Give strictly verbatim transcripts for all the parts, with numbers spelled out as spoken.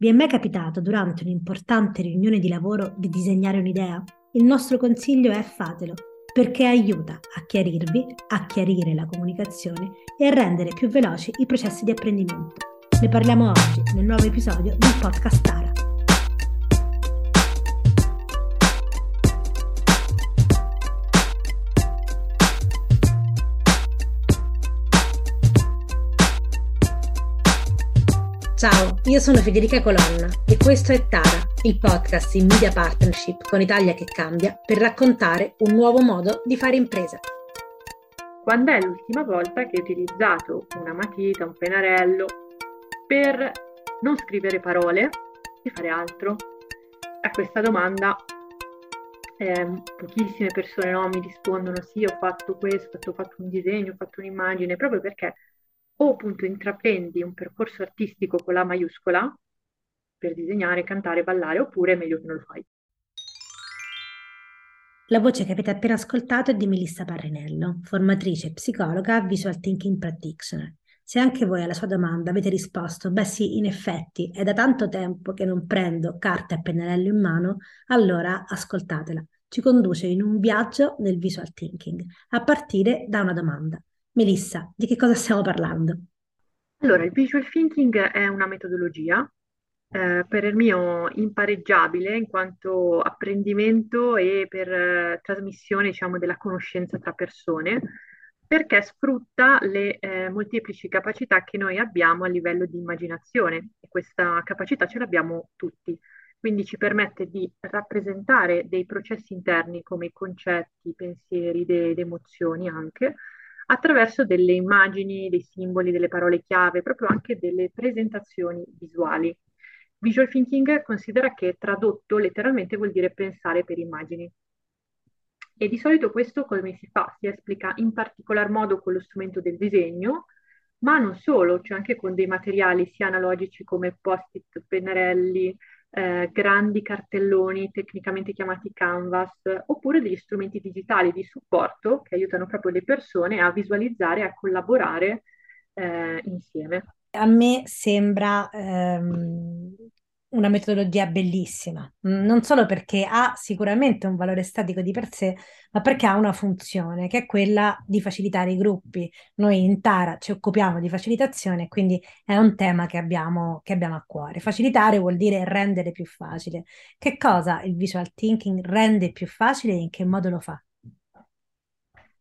Vi è mai capitato durante un'importante riunione di lavoro di disegnare un'idea? Il nostro consiglio è fatelo, perché aiuta a chiarirvi, a chiarire la comunicazione e a rendere più veloci i processi di apprendimento. Ne parliamo oggi nel nuovo episodio del Podcast Tara. Ciao, io sono Federica Colonna e questo è Tara, il podcast in media partnership con Italia che cambia per raccontare un nuovo modo di fare impresa. Quando è l'ultima volta che hai utilizzato una matita, un pennarello per non scrivere parole e fare altro? A questa domanda eh, pochissime persone no, mi rispondono sì, ho fatto questo, ho fatto un disegno, ho fatto un'immagine, proprio perché o appunto intraprendi un percorso artistico con la maiuscola per disegnare, cantare, ballare, oppure è meglio che non lo fai. La voce che avete appena ascoltato è di Melissa Parrinello, formatrice e psicologa visual thinking practitioner. Se anche voi alla sua domanda avete risposto, beh sì, in effetti è da tanto tempo che non prendo carta e pennarello in mano, allora ascoltatela. Ci conduce in un viaggio nel visual thinking, a partire da una domanda. Melissa, di che cosa stiamo parlando? Allora, il visual thinking è una metodologia eh, per il mio impareggiabile in quanto apprendimento e per eh, trasmissione, diciamo, della conoscenza tra persone, perché sfrutta le eh, molteplici capacità che noi abbiamo a livello di immaginazione, e questa capacità ce l'abbiamo tutti. Quindi ci permette di rappresentare dei processi interni come i concetti, i pensieri, de- ed emozioni anche, attraverso delle immagini, dei simboli, delle parole chiave, proprio anche delle presentazioni visuali. Visual thinking considera che tradotto letteralmente vuol dire pensare per immagini. E di solito questo come si fa? Si esplica in particolar modo con lo strumento del disegno, ma non solo, cioè anche con dei materiali sia analogici come post-it, pennarelli, eh, grandi cartelloni tecnicamente chiamati canvas, oppure degli strumenti digitali di supporto che aiutano proprio le persone a visualizzare e a collaborare eh, insieme. A me sembra ehm, una metodologia bellissima, non solo perché ha sicuramente un valore statico di per sé, ma perché ha una funzione che è quella di facilitare i gruppi. Noi in Tara ci occupiamo di facilitazione, quindi è un tema che abbiamo, che abbiamo a cuore. Facilitare vuol dire rendere più facile. Che cosa il visual thinking rende più facile e in che modo lo fa?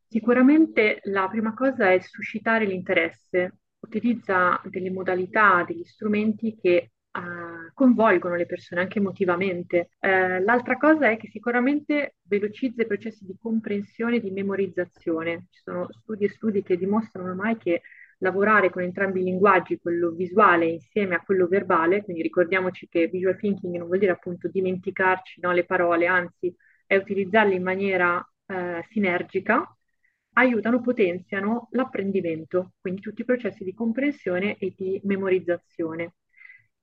Sicuramente la prima cosa è suscitare l'interesse. Utilizza delle modalità, degli strumenti che Uh, coinvolgono le persone anche emotivamente. Uh, l'altra cosa è che sicuramente velocizza i processi di comprensione e di memorizzazione. Ci sono studi e studi che dimostrano ormai che lavorare con entrambi i linguaggi, quello visuale insieme a quello verbale, quindi ricordiamoci che visual thinking non vuol dire appunto dimenticarci, no, le parole, anzi è utilizzarle in maniera uh, sinergica, aiutano, potenziano l'apprendimento, quindi tutti i processi di comprensione e di memorizzazione.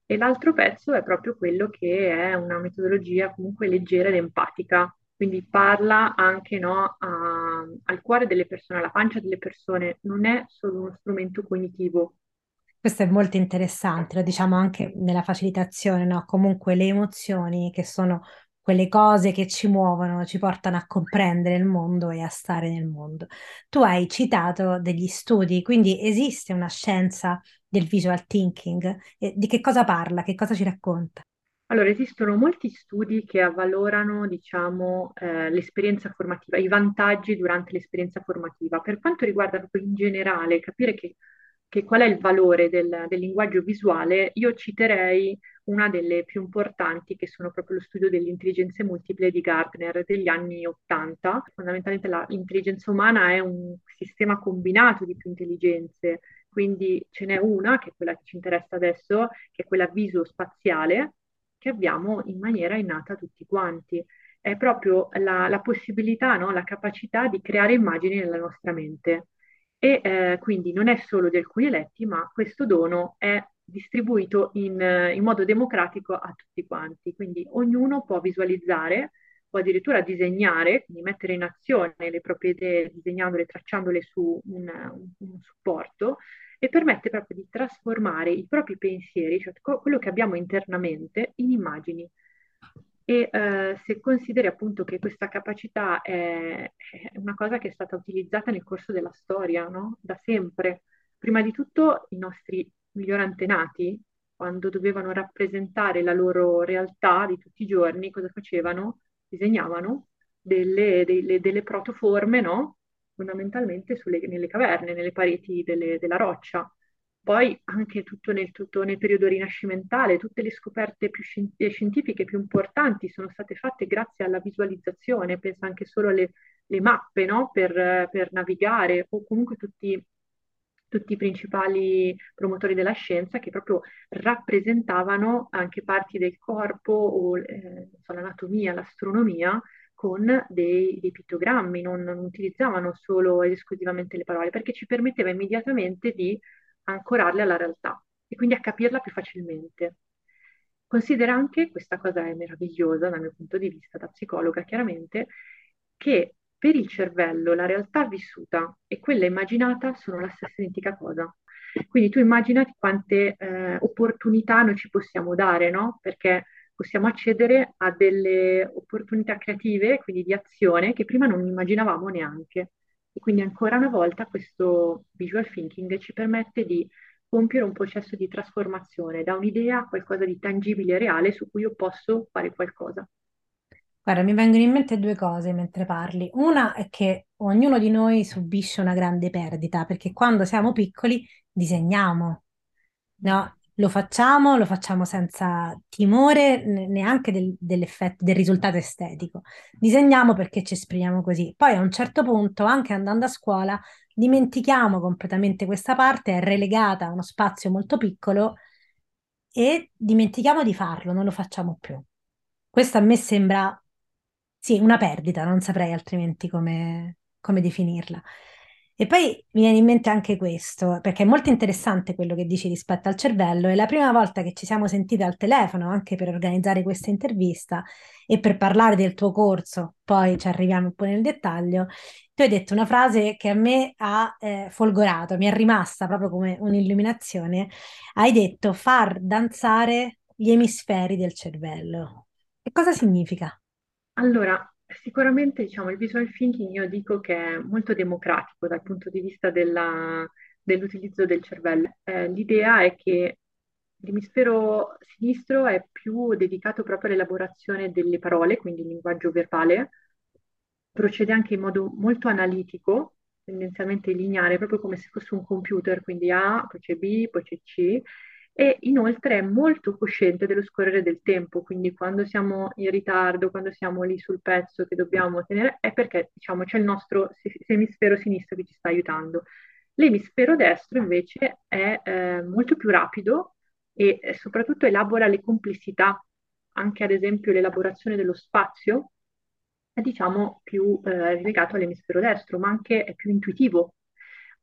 E l'altro pezzo è proprio quello che è una metodologia comunque leggera ed empatica, quindi parla anche no, a, al cuore delle persone, alla pancia delle persone, non è solo uno strumento cognitivo. Questo è molto interessante, lo diciamo anche nella facilitazione, no? Comunque le emozioni che sono quelle cose che ci muovono, ci portano a comprendere il mondo e a stare nel mondo. Tu hai citato degli studi, quindi esiste una scienza del visual thinking? E di che cosa parla? Che cosa ci racconta? Allora, esistono molti studi che avvalorano, diciamo, eh, l'esperienza formativa, i vantaggi durante l'esperienza formativa. Per quanto riguarda proprio in generale, capire che, che qual è il valore del, del linguaggio visuale, io citerei una delle più importanti, che sono proprio lo studio delle intelligenze multiple di Gardner degli anni ottanta. Fondamentalmente l'intelligenza umana è un sistema combinato di più intelligenze, quindi ce n'è una, che è quella che ci interessa adesso, che è quella visospaziale, che abbiamo in maniera innata tutti quanti. È proprio la, la possibilità, no? La capacità di creare immagini nella nostra mente. E eh, quindi non è solo di alcuni eletti, ma questo dono è distribuito in, in modo democratico a tutti quanti, quindi ognuno può visualizzare o addirittura disegnare, quindi mettere in azione le proprie idee disegnandole, tracciandole su un, un supporto, e permette proprio di trasformare i propri pensieri, cioè quello che abbiamo internamente, in immagini. E eh, se consideri appunto che questa capacità è, è una cosa che è stata utilizzata nel corso della storia, no? Da sempre. Prima di tutto i nostri migliori antenati, quando dovevano rappresentare la loro realtà di tutti i giorni, cosa facevano? Disegnavano delle, delle, delle protoforme, no? Fondamentalmente sulle, nelle caverne, nelle pareti delle, della roccia. Poi anche tutto nel, tutto nel periodo rinascimentale, tutte le scoperte più scientifiche più importanti sono state fatte grazie alla visualizzazione. Pensa anche solo alle le mappe, no? per, per navigare, o comunque tutti, tutti i principali promotori della scienza che proprio rappresentavano anche parti del corpo o eh, l'anatomia, l'astronomia, con dei, dei pittogrammi, non, non utilizzavano solo ed esclusivamente le parole, perché ci permetteva immediatamente di ancorarle alla realtà e quindi a capirla più facilmente. Considera anche, questa cosa è meravigliosa dal mio punto di vista da psicologa chiaramente, che per il cervello la realtà vissuta e quella immaginata sono la stessa identica cosa. Quindi tu immaginati quante eh, opportunità noi ci possiamo dare, no? Perché possiamo accedere a delle opportunità creative, quindi di azione, che prima non immaginavamo neanche. E quindi ancora una volta questo visual thinking ci permette di compiere un processo di trasformazione da un'idea a qualcosa di tangibile e reale su cui io posso fare qualcosa. Guarda, mi vengono in mente due cose mentre parli. Una è che ognuno di noi subisce una grande perdita, perché quando siamo piccoli disegniamo, no? Lo facciamo, lo facciamo senza timore neanche del, dell'effetto, del risultato estetico. Disegniamo perché ci esprimiamo così. Poi a un certo punto, anche andando a scuola, dimentichiamo completamente questa parte, è relegata a uno spazio molto piccolo e dimentichiamo di farlo, non lo facciamo più. Questo a me sembra, sì, una perdita, non saprei altrimenti come, come definirla. E poi mi viene in mente anche questo, perché è molto interessante quello che dici rispetto al cervello. È la prima volta che ci siamo sentite al telefono anche per organizzare questa intervista e per parlare del tuo corso, poi ci arriviamo un po' nel dettaglio. Tu hai detto una frase che a me ha eh, folgorato, mi è rimasta proprio come un'illuminazione. Hai detto far danzare gli emisferi del cervello. E cosa significa? Allora, sicuramente, diciamo, il visual thinking io dico che è molto democratico dal punto di vista della, dell'utilizzo del cervello. Eh, l'idea è che l'emisfero sinistro è più dedicato proprio all'elaborazione delle parole, quindi il linguaggio verbale, procede anche in modo molto analitico, tendenzialmente lineare, proprio come se fosse un computer, quindi A, poi c'è B, poi c'è C, e inoltre è molto cosciente dello scorrere del tempo, quindi quando siamo in ritardo, quando siamo lì sul pezzo che dobbiamo tenere, è perché, diciamo, c'è il nostro emisfero sinistro che ci sta aiutando. L'emisfero destro invece è eh, molto più rapido e soprattutto elabora le complessità, anche ad esempio l'elaborazione dello spazio è, diciamo, più eh, legato all'emisfero destro, ma anche è più intuitivo,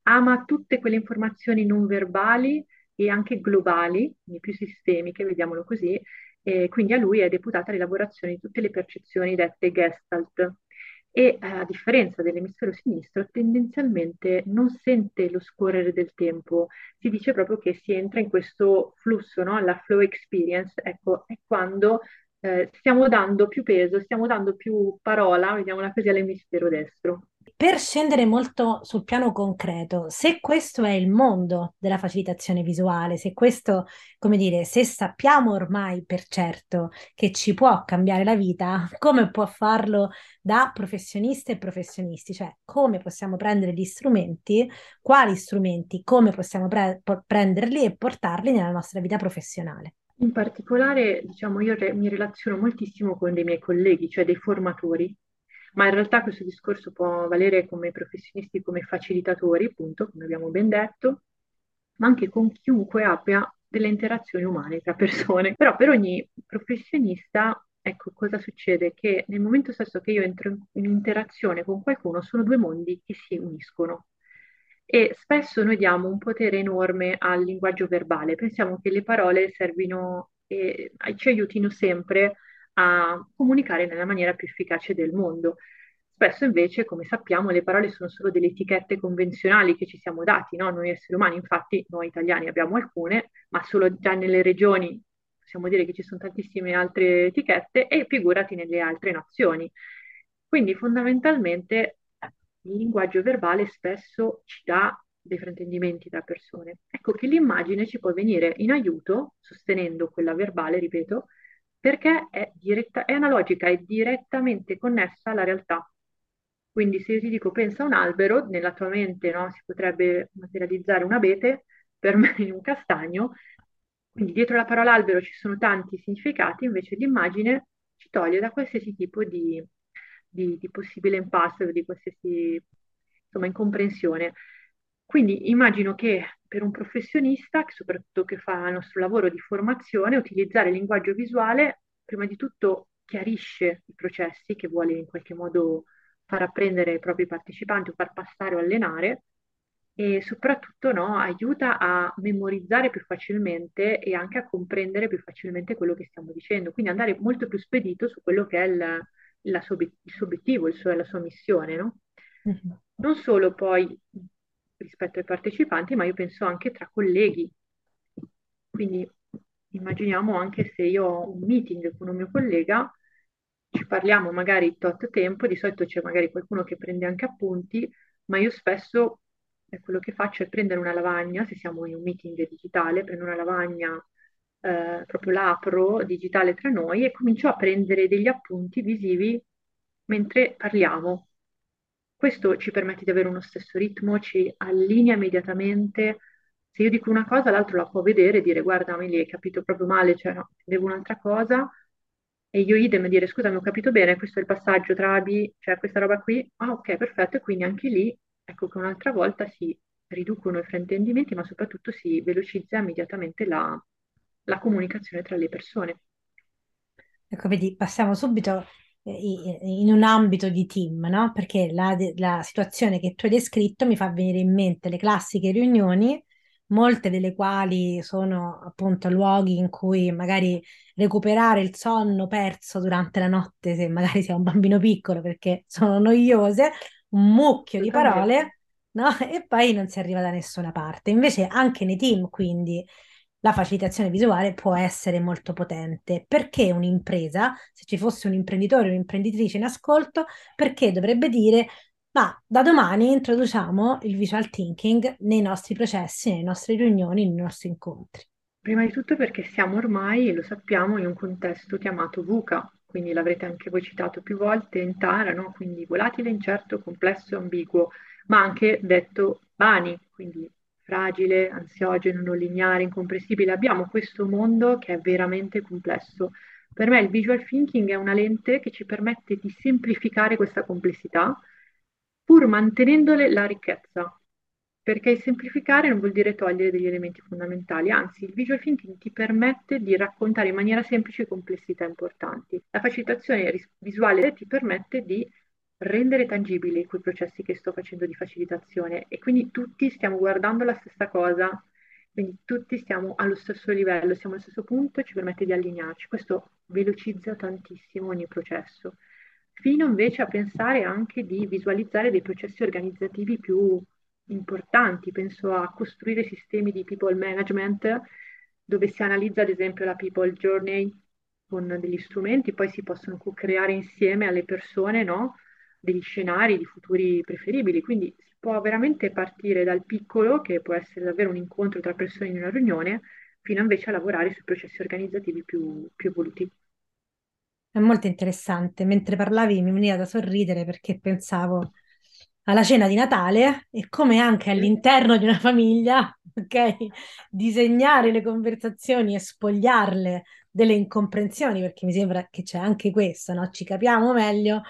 ama tutte quelle informazioni non verbali e anche globali, quindi più sistemiche, vediamolo così, e quindi a lui è deputata l'elaborazione di tutte le percezioni dette Gestalt. E a differenza dell'emisfero sinistro, tendenzialmente non sente lo scorrere del tempo, si dice proprio che si entra in questo flusso, no? La flow experience, ecco, è quando eh, stiamo dando più peso, stiamo dando più parola, vediamola così, all'emisfero destro. Per scendere molto sul piano concreto, se questo è il mondo della facilitazione visuale, se questo, come dire, se sappiamo ormai per certo che ci può cambiare la vita, come può farlo da professioniste e professionisti? Cioè, come possiamo prendere gli strumenti, quali strumenti, come possiamo pre- prenderli e portarli nella nostra vita professionale? In particolare, diciamo, io re- mi relaziono moltissimo con dei miei colleghi, cioè dei formatori, ma in realtà questo discorso può valere come professionisti, come facilitatori, appunto, come abbiamo ben detto, ma anche con chiunque abbia delle interazioni umane tra persone. Però per ogni professionista, ecco, cosa succede? Che nel momento stesso che io entro in interazione con qualcuno, sono due mondi che si uniscono. E spesso noi diamo un potere enorme al linguaggio verbale, pensiamo che le parole servino e ci aiutino sempre a comunicare nella maniera più efficace del mondo. Spesso invece, come sappiamo, le parole sono solo delle etichette convenzionali che ci siamo dati, no? Noi esseri umani, infatti, noi italiani abbiamo alcune, ma solo già nelle regioni possiamo dire che ci sono tantissime altre etichette, e figurati nelle altre nazioni. Quindi fondamentalmente il linguaggio verbale spesso ci dà dei fraintendimenti da persone. Ecco che l'immagine ci può venire in aiuto, sostenendo quella verbale, ripeto, perché è, diretta, è analogica, è direttamente connessa alla realtà. Quindi se io ti dico pensa a un albero, nella tua mente, no, si potrebbe materializzare un abete, per me in un castagno. Quindi dietro la parola albero ci sono tanti significati, invece l'immagine ci toglie da qualsiasi tipo di, di, di possibile impasse, di qualsiasi, insomma, incomprensione. Quindi immagino che per un professionista, che soprattutto che fa il nostro lavoro di formazione, utilizzare il linguaggio visuale prima di tutto chiarisce i processi che vuole in qualche modo far apprendere ai propri partecipanti o far passare o allenare, e soprattutto, no, aiuta a memorizzare più facilmente e anche a comprendere più facilmente quello che stiamo dicendo, quindi andare molto più spedito su quello che è il, la sua, il suo obiettivo, il suo, la sua missione, no? Mm-hmm. Non solo poi rispetto ai partecipanti, ma io penso anche tra colleghi. Quindi immaginiamo anche se io ho un meeting con un mio collega, ci parliamo magari tot tempo, di solito c'è magari qualcuno che prende anche appunti, ma io spesso quello che faccio è prendere una lavagna, se siamo in un meeting digitale, prendo una lavagna, eh, proprio l'apro, digitale tra noi, e comincio a prendere degli appunti visivi mentre parliamo. Questo ci permette di avere uno stesso ritmo, ci allinea immediatamente. Se io dico una cosa, l'altro la può vedere e dire guarda, me lì hai capito proprio male, cioè no, devo un'altra cosa. E io idem dire scusami, ho capito bene, questo è il passaggio tra A, B, cioè questa roba qui. Ah ok, perfetto, e quindi anche lì ecco che un'altra volta si riducono i fraintendimenti, ma soprattutto si velocizza immediatamente la, la comunicazione tra le persone. Ecco, vedi, passiamo subito in un ambito di team, no? Perché la, la situazione che tu hai descritto mi fa venire in mente le classiche riunioni, molte delle quali sono appunto luoghi in cui magari recuperare il sonno perso durante la notte, se magari sei un bambino piccolo, perché sono noiose, un mucchio di parole, no? E poi non si arriva da nessuna parte. Invece anche nei team, quindi, la facilitazione visuale può essere molto potente, perché un'impresa, se ci fosse un imprenditore o un'imprenditrice in ascolto, perché dovrebbe dire ma da domani introduciamo il visual thinking nei nostri processi, nelle nostre riunioni, nei nostri incontri? Prima di tutto perché siamo ormai, lo sappiamo, in un contesto chiamato VUCA, quindi l'avrete anche voi citato più volte in Tara, no? Quindi volatile, incerto, complesso, ambiguo, ma anche detto BANI, quindi fragile, ansiogeno, non lineare, incomprensibile. Abbiamo questo mondo che è veramente complesso. Per me il visual thinking è una lente che ci permette di semplificare questa complessità, pur mantenendole la ricchezza, perché semplificare non vuol dire togliere degli elementi fondamentali, anzi il visual thinking ti permette di raccontare in maniera semplice complessità importanti. La facilitazione visuale ti permette di rendere tangibili quei processi che sto facendo di facilitazione, e quindi tutti stiamo guardando la stessa cosa, quindi tutti stiamo allo stesso livello, siamo allo stesso punto, ci permette di allinearci. Questo velocizza tantissimo ogni processo, fino invece a pensare anche di visualizzare dei processi organizzativi più importanti. Penso a costruire sistemi di people management dove si analizza ad esempio la people journey con degli strumenti, poi si possono co-creare insieme alle persone, no? Degli scenari di futuri preferibili, quindi si può veramente partire dal piccolo, che può essere davvero un incontro tra persone in una riunione, fino invece a lavorare sui processi organizzativi più, più evoluti. È molto interessante, mentre parlavi mi veniva da sorridere perché pensavo alla cena di Natale e come anche all'interno di una famiglia, ok, disegnare le conversazioni e spogliarle delle incomprensioni, perché mi sembra che c'è anche questo, no? Ci capiamo meglio,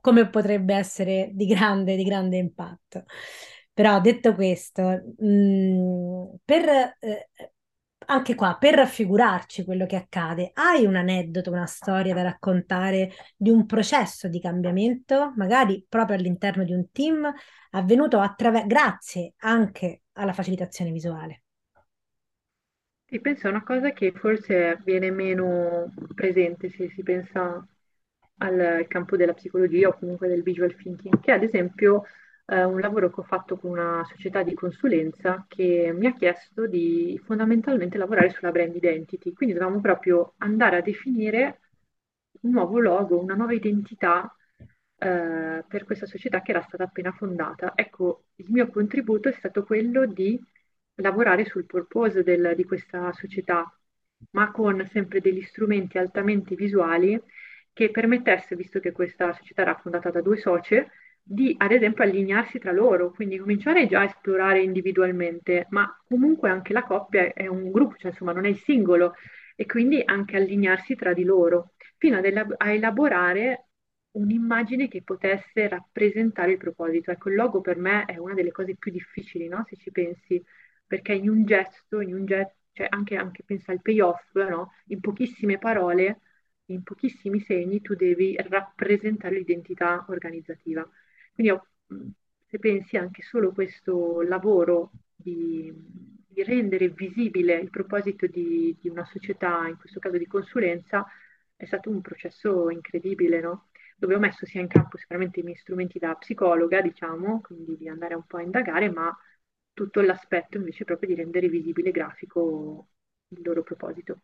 come potrebbe essere di grande, di grande impatto. Però detto questo, mh, per, eh, anche qua, per raffigurarci quello che accade, hai un aneddoto, una storia da raccontare di un processo di cambiamento, magari proprio all'interno di un team, avvenuto attraver- grazie anche alla facilitazione visuale? E penso a una cosa che forse viene meno presente se si pensa al campo della psicologia o comunque del visual thinking, che è ad esempio eh, un lavoro che ho fatto con una società di consulenza che mi ha chiesto di fondamentalmente lavorare sulla brand identity. Quindi dovevamo proprio andare a definire un nuovo logo, una nuova identità eh, per questa società che era stata appena fondata. Ecco, il mio contributo è stato quello di lavorare sul purpose del, di questa società, ma con sempre degli strumenti altamente visuali che permettesse, visto che questa società era fondata da due socie, di ad esempio allinearsi tra loro, quindi cominciare già a esplorare individualmente, ma comunque anche la coppia è un gruppo, cioè insomma non è il singolo, e quindi anche allinearsi tra di loro, fino ad elab- a elaborare un'immagine che potesse rappresentare il proposito. Ecco, il logo per me è una delle cose più difficili, no? Se ci pensi, perché in un gesto, in un get- cioè anche, anche pensa al payoff, no? In pochissime parole, in pochissimi segni tu devi rappresentare l'identità organizzativa. Quindi io, se pensi anche solo questo lavoro di, di rendere visibile il proposito di, di una società, in questo caso di consulenza, è stato un processo incredibile, no? Dove ho messo sia in campo sicuramente i miei strumenti da psicologa, diciamo, quindi di andare un po' a indagare, ma tutto l'aspetto invece proprio di rendere visibile grafico il loro proposito.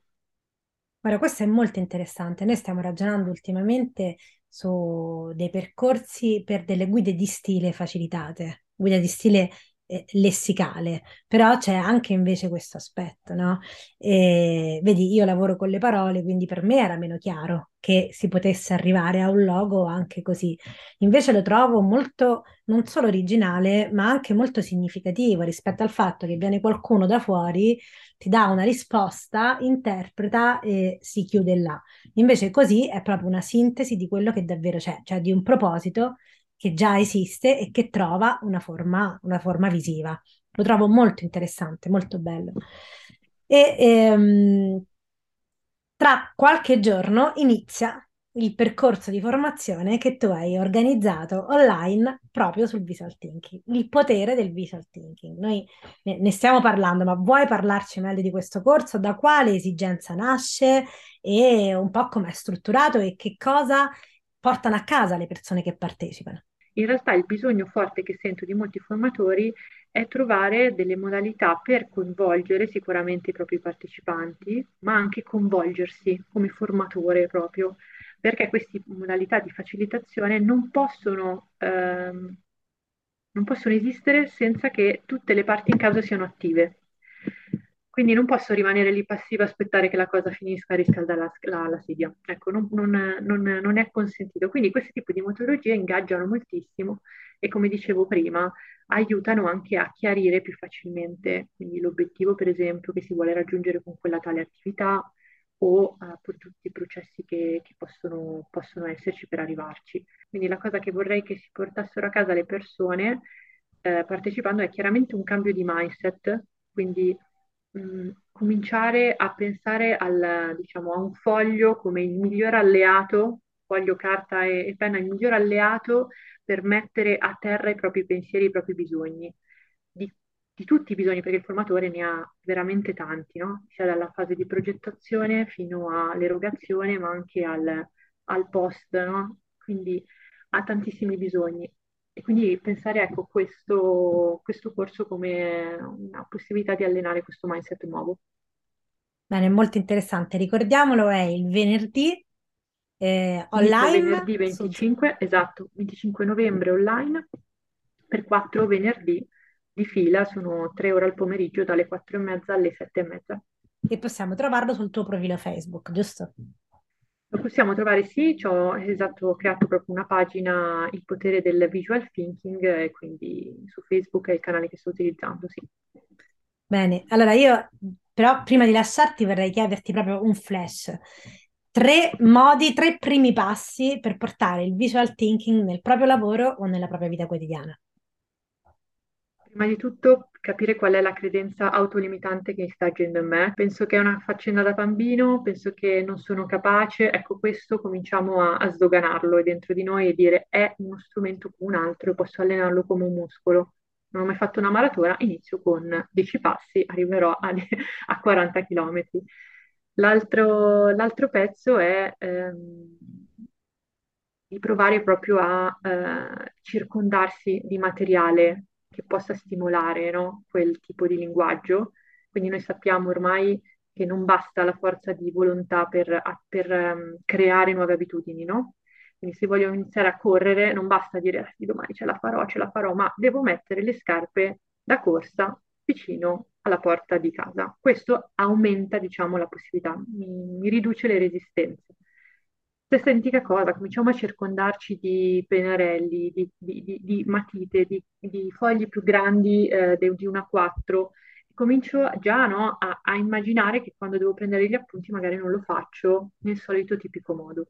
Ora, questo è molto interessante. Noi stiamo ragionando ultimamente su dei percorsi per delle guide di stile facilitate, guida di stile eh, lessicale, però c'è anche invece questo aspetto, no? E, vedi, io lavoro con le parole, quindi per me era meno chiaro che si potesse arrivare a un logo anche così. Invece lo trovo molto, non solo originale, ma anche molto significativo rispetto al fatto che viene qualcuno da fuori, ti dà una risposta, interpreta e si chiude là. Invece così è proprio una sintesi di quello che davvero c'è, cioè di un proposito che già esiste e che trova una forma, una forma visiva. Lo trovo molto interessante, molto bello. E ehm, tra qualche giorno inizia il percorso di formazione che tu hai organizzato online proprio sul visual thinking, il potere del visual thinking. Noi ne stiamo parlando, ma vuoi parlarci meglio di questo corso? Da quale esigenza nasce e un po' come è strutturato e che cosa portano a casa le persone che partecipano? In realtà il bisogno forte che sento di molti formatori è trovare delle modalità per coinvolgere sicuramente i propri partecipanti, ma anche coinvolgersi come formatore proprio, perché queste modalità di facilitazione non possono, ehm, non possono esistere senza che tutte le parti in causa siano attive. Quindi non posso rimanere lì passiva, aspettare che la cosa finisca e riscalda la, la, la sedia. Ecco, non, non, non, non è consentito. Quindi questo tipo di metodologie ingaggiano moltissimo e, come dicevo prima, aiutano anche a chiarire più facilmente quindi l'obiettivo, per esempio, che si vuole raggiungere con quella tale attività o eh, tutti i processi che, che possono, possono esserci per arrivarci. Quindi la cosa che vorrei che si portassero a casa le persone eh, partecipando è chiaramente un cambio di mindset, quindi Mh, cominciare a pensare al, diciamo, a un foglio come il miglior alleato, foglio, carta e, e penna, il miglior alleato per mettere a terra i propri pensieri, i propri bisogni, di, di tutti i bisogni, perché il formatore ne ha veramente tanti, no? Sia dalla fase di progettazione fino all'erogazione, ma anche al, al post, no? Quindi ha tantissimi bisogni. E quindi pensare, ecco, questo, questo corso come una possibilità di allenare questo mindset nuovo. Bene, molto interessante. Ricordiamolo, è il venerdì eh, online. Il venerdì venticinque, su... esatto, venticinque novembre online, per quattro venerdì di fila, sono tre ore al pomeriggio, dalle quattro e mezza alle sette e mezza. E possiamo trovarlo sul tuo profilo Facebook, giusto? Lo possiamo trovare, sì, ho, esatto, ho creato proprio una pagina, il potere del visual thinking, e quindi su Facebook è il canale che sto utilizzando, sì. Bene, allora io però prima di lasciarti vorrei chiederti proprio un flash. Tre modi, tre primi passi per portare il visual thinking nel proprio lavoro o nella propria vita quotidiana. Prima di tutto capire qual è la credenza autolimitante che sta agendo in me. Penso che è una faccenda da bambino, penso che non sono capace. Ecco, questo cominciamo a, a sdoganarlo dentro di noi e dire è uno strumento come un altro, posso allenarlo come un muscolo. non ho mai fatto una maratona, inizio con dieci passi, arriverò a, a quaranta chilometri. L'altro, l'altro pezzo è ehm, di provare proprio a eh, circondarsi di materiale che possa stimolare, no? Quel tipo di linguaggio. Quindi noi sappiamo ormai che non basta la forza di volontà per, per um, creare nuove abitudini, no? Quindi se voglio iniziare a correre non basta dire ah, sì, domani ce la farò, ce la farò, ma devo mettere le scarpe da corsa vicino alla porta di casa. Questo aumenta, diciamo, la possibilità, mi, mi riduce le resistenze. Stessa identica cosa, cominciamo a circondarci di pennarelli, di, di, di, di matite, di, di fogli più grandi eh, di uno a quattro. Comincio già, no, a, a immaginare che quando devo prendere gli appunti magari non lo faccio nel solito tipico modo.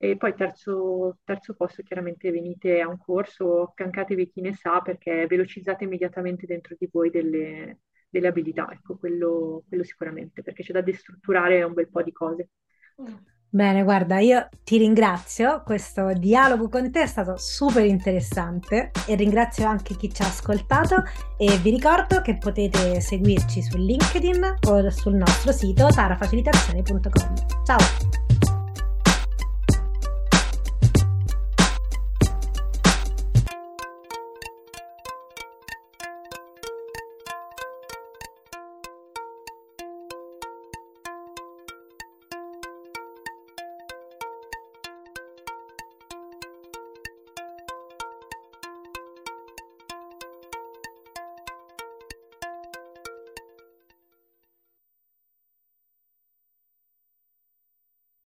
E poi terzo, terzo posto, chiaramente venite a un corso, affiancatevi chi ne sa, perché velocizzate immediatamente dentro di voi delle, delle abilità. Ecco, quello, quello sicuramente, perché c'è da destrutturare un bel po' di cose. Mm. Bene, guarda, io ti ringrazio, questo dialogo con te è stato super interessante e ringrazio anche chi ci ha ascoltato e vi ricordo che potete seguirci su LinkedIn o sul nostro sito tara facilitazione punto com. Ciao!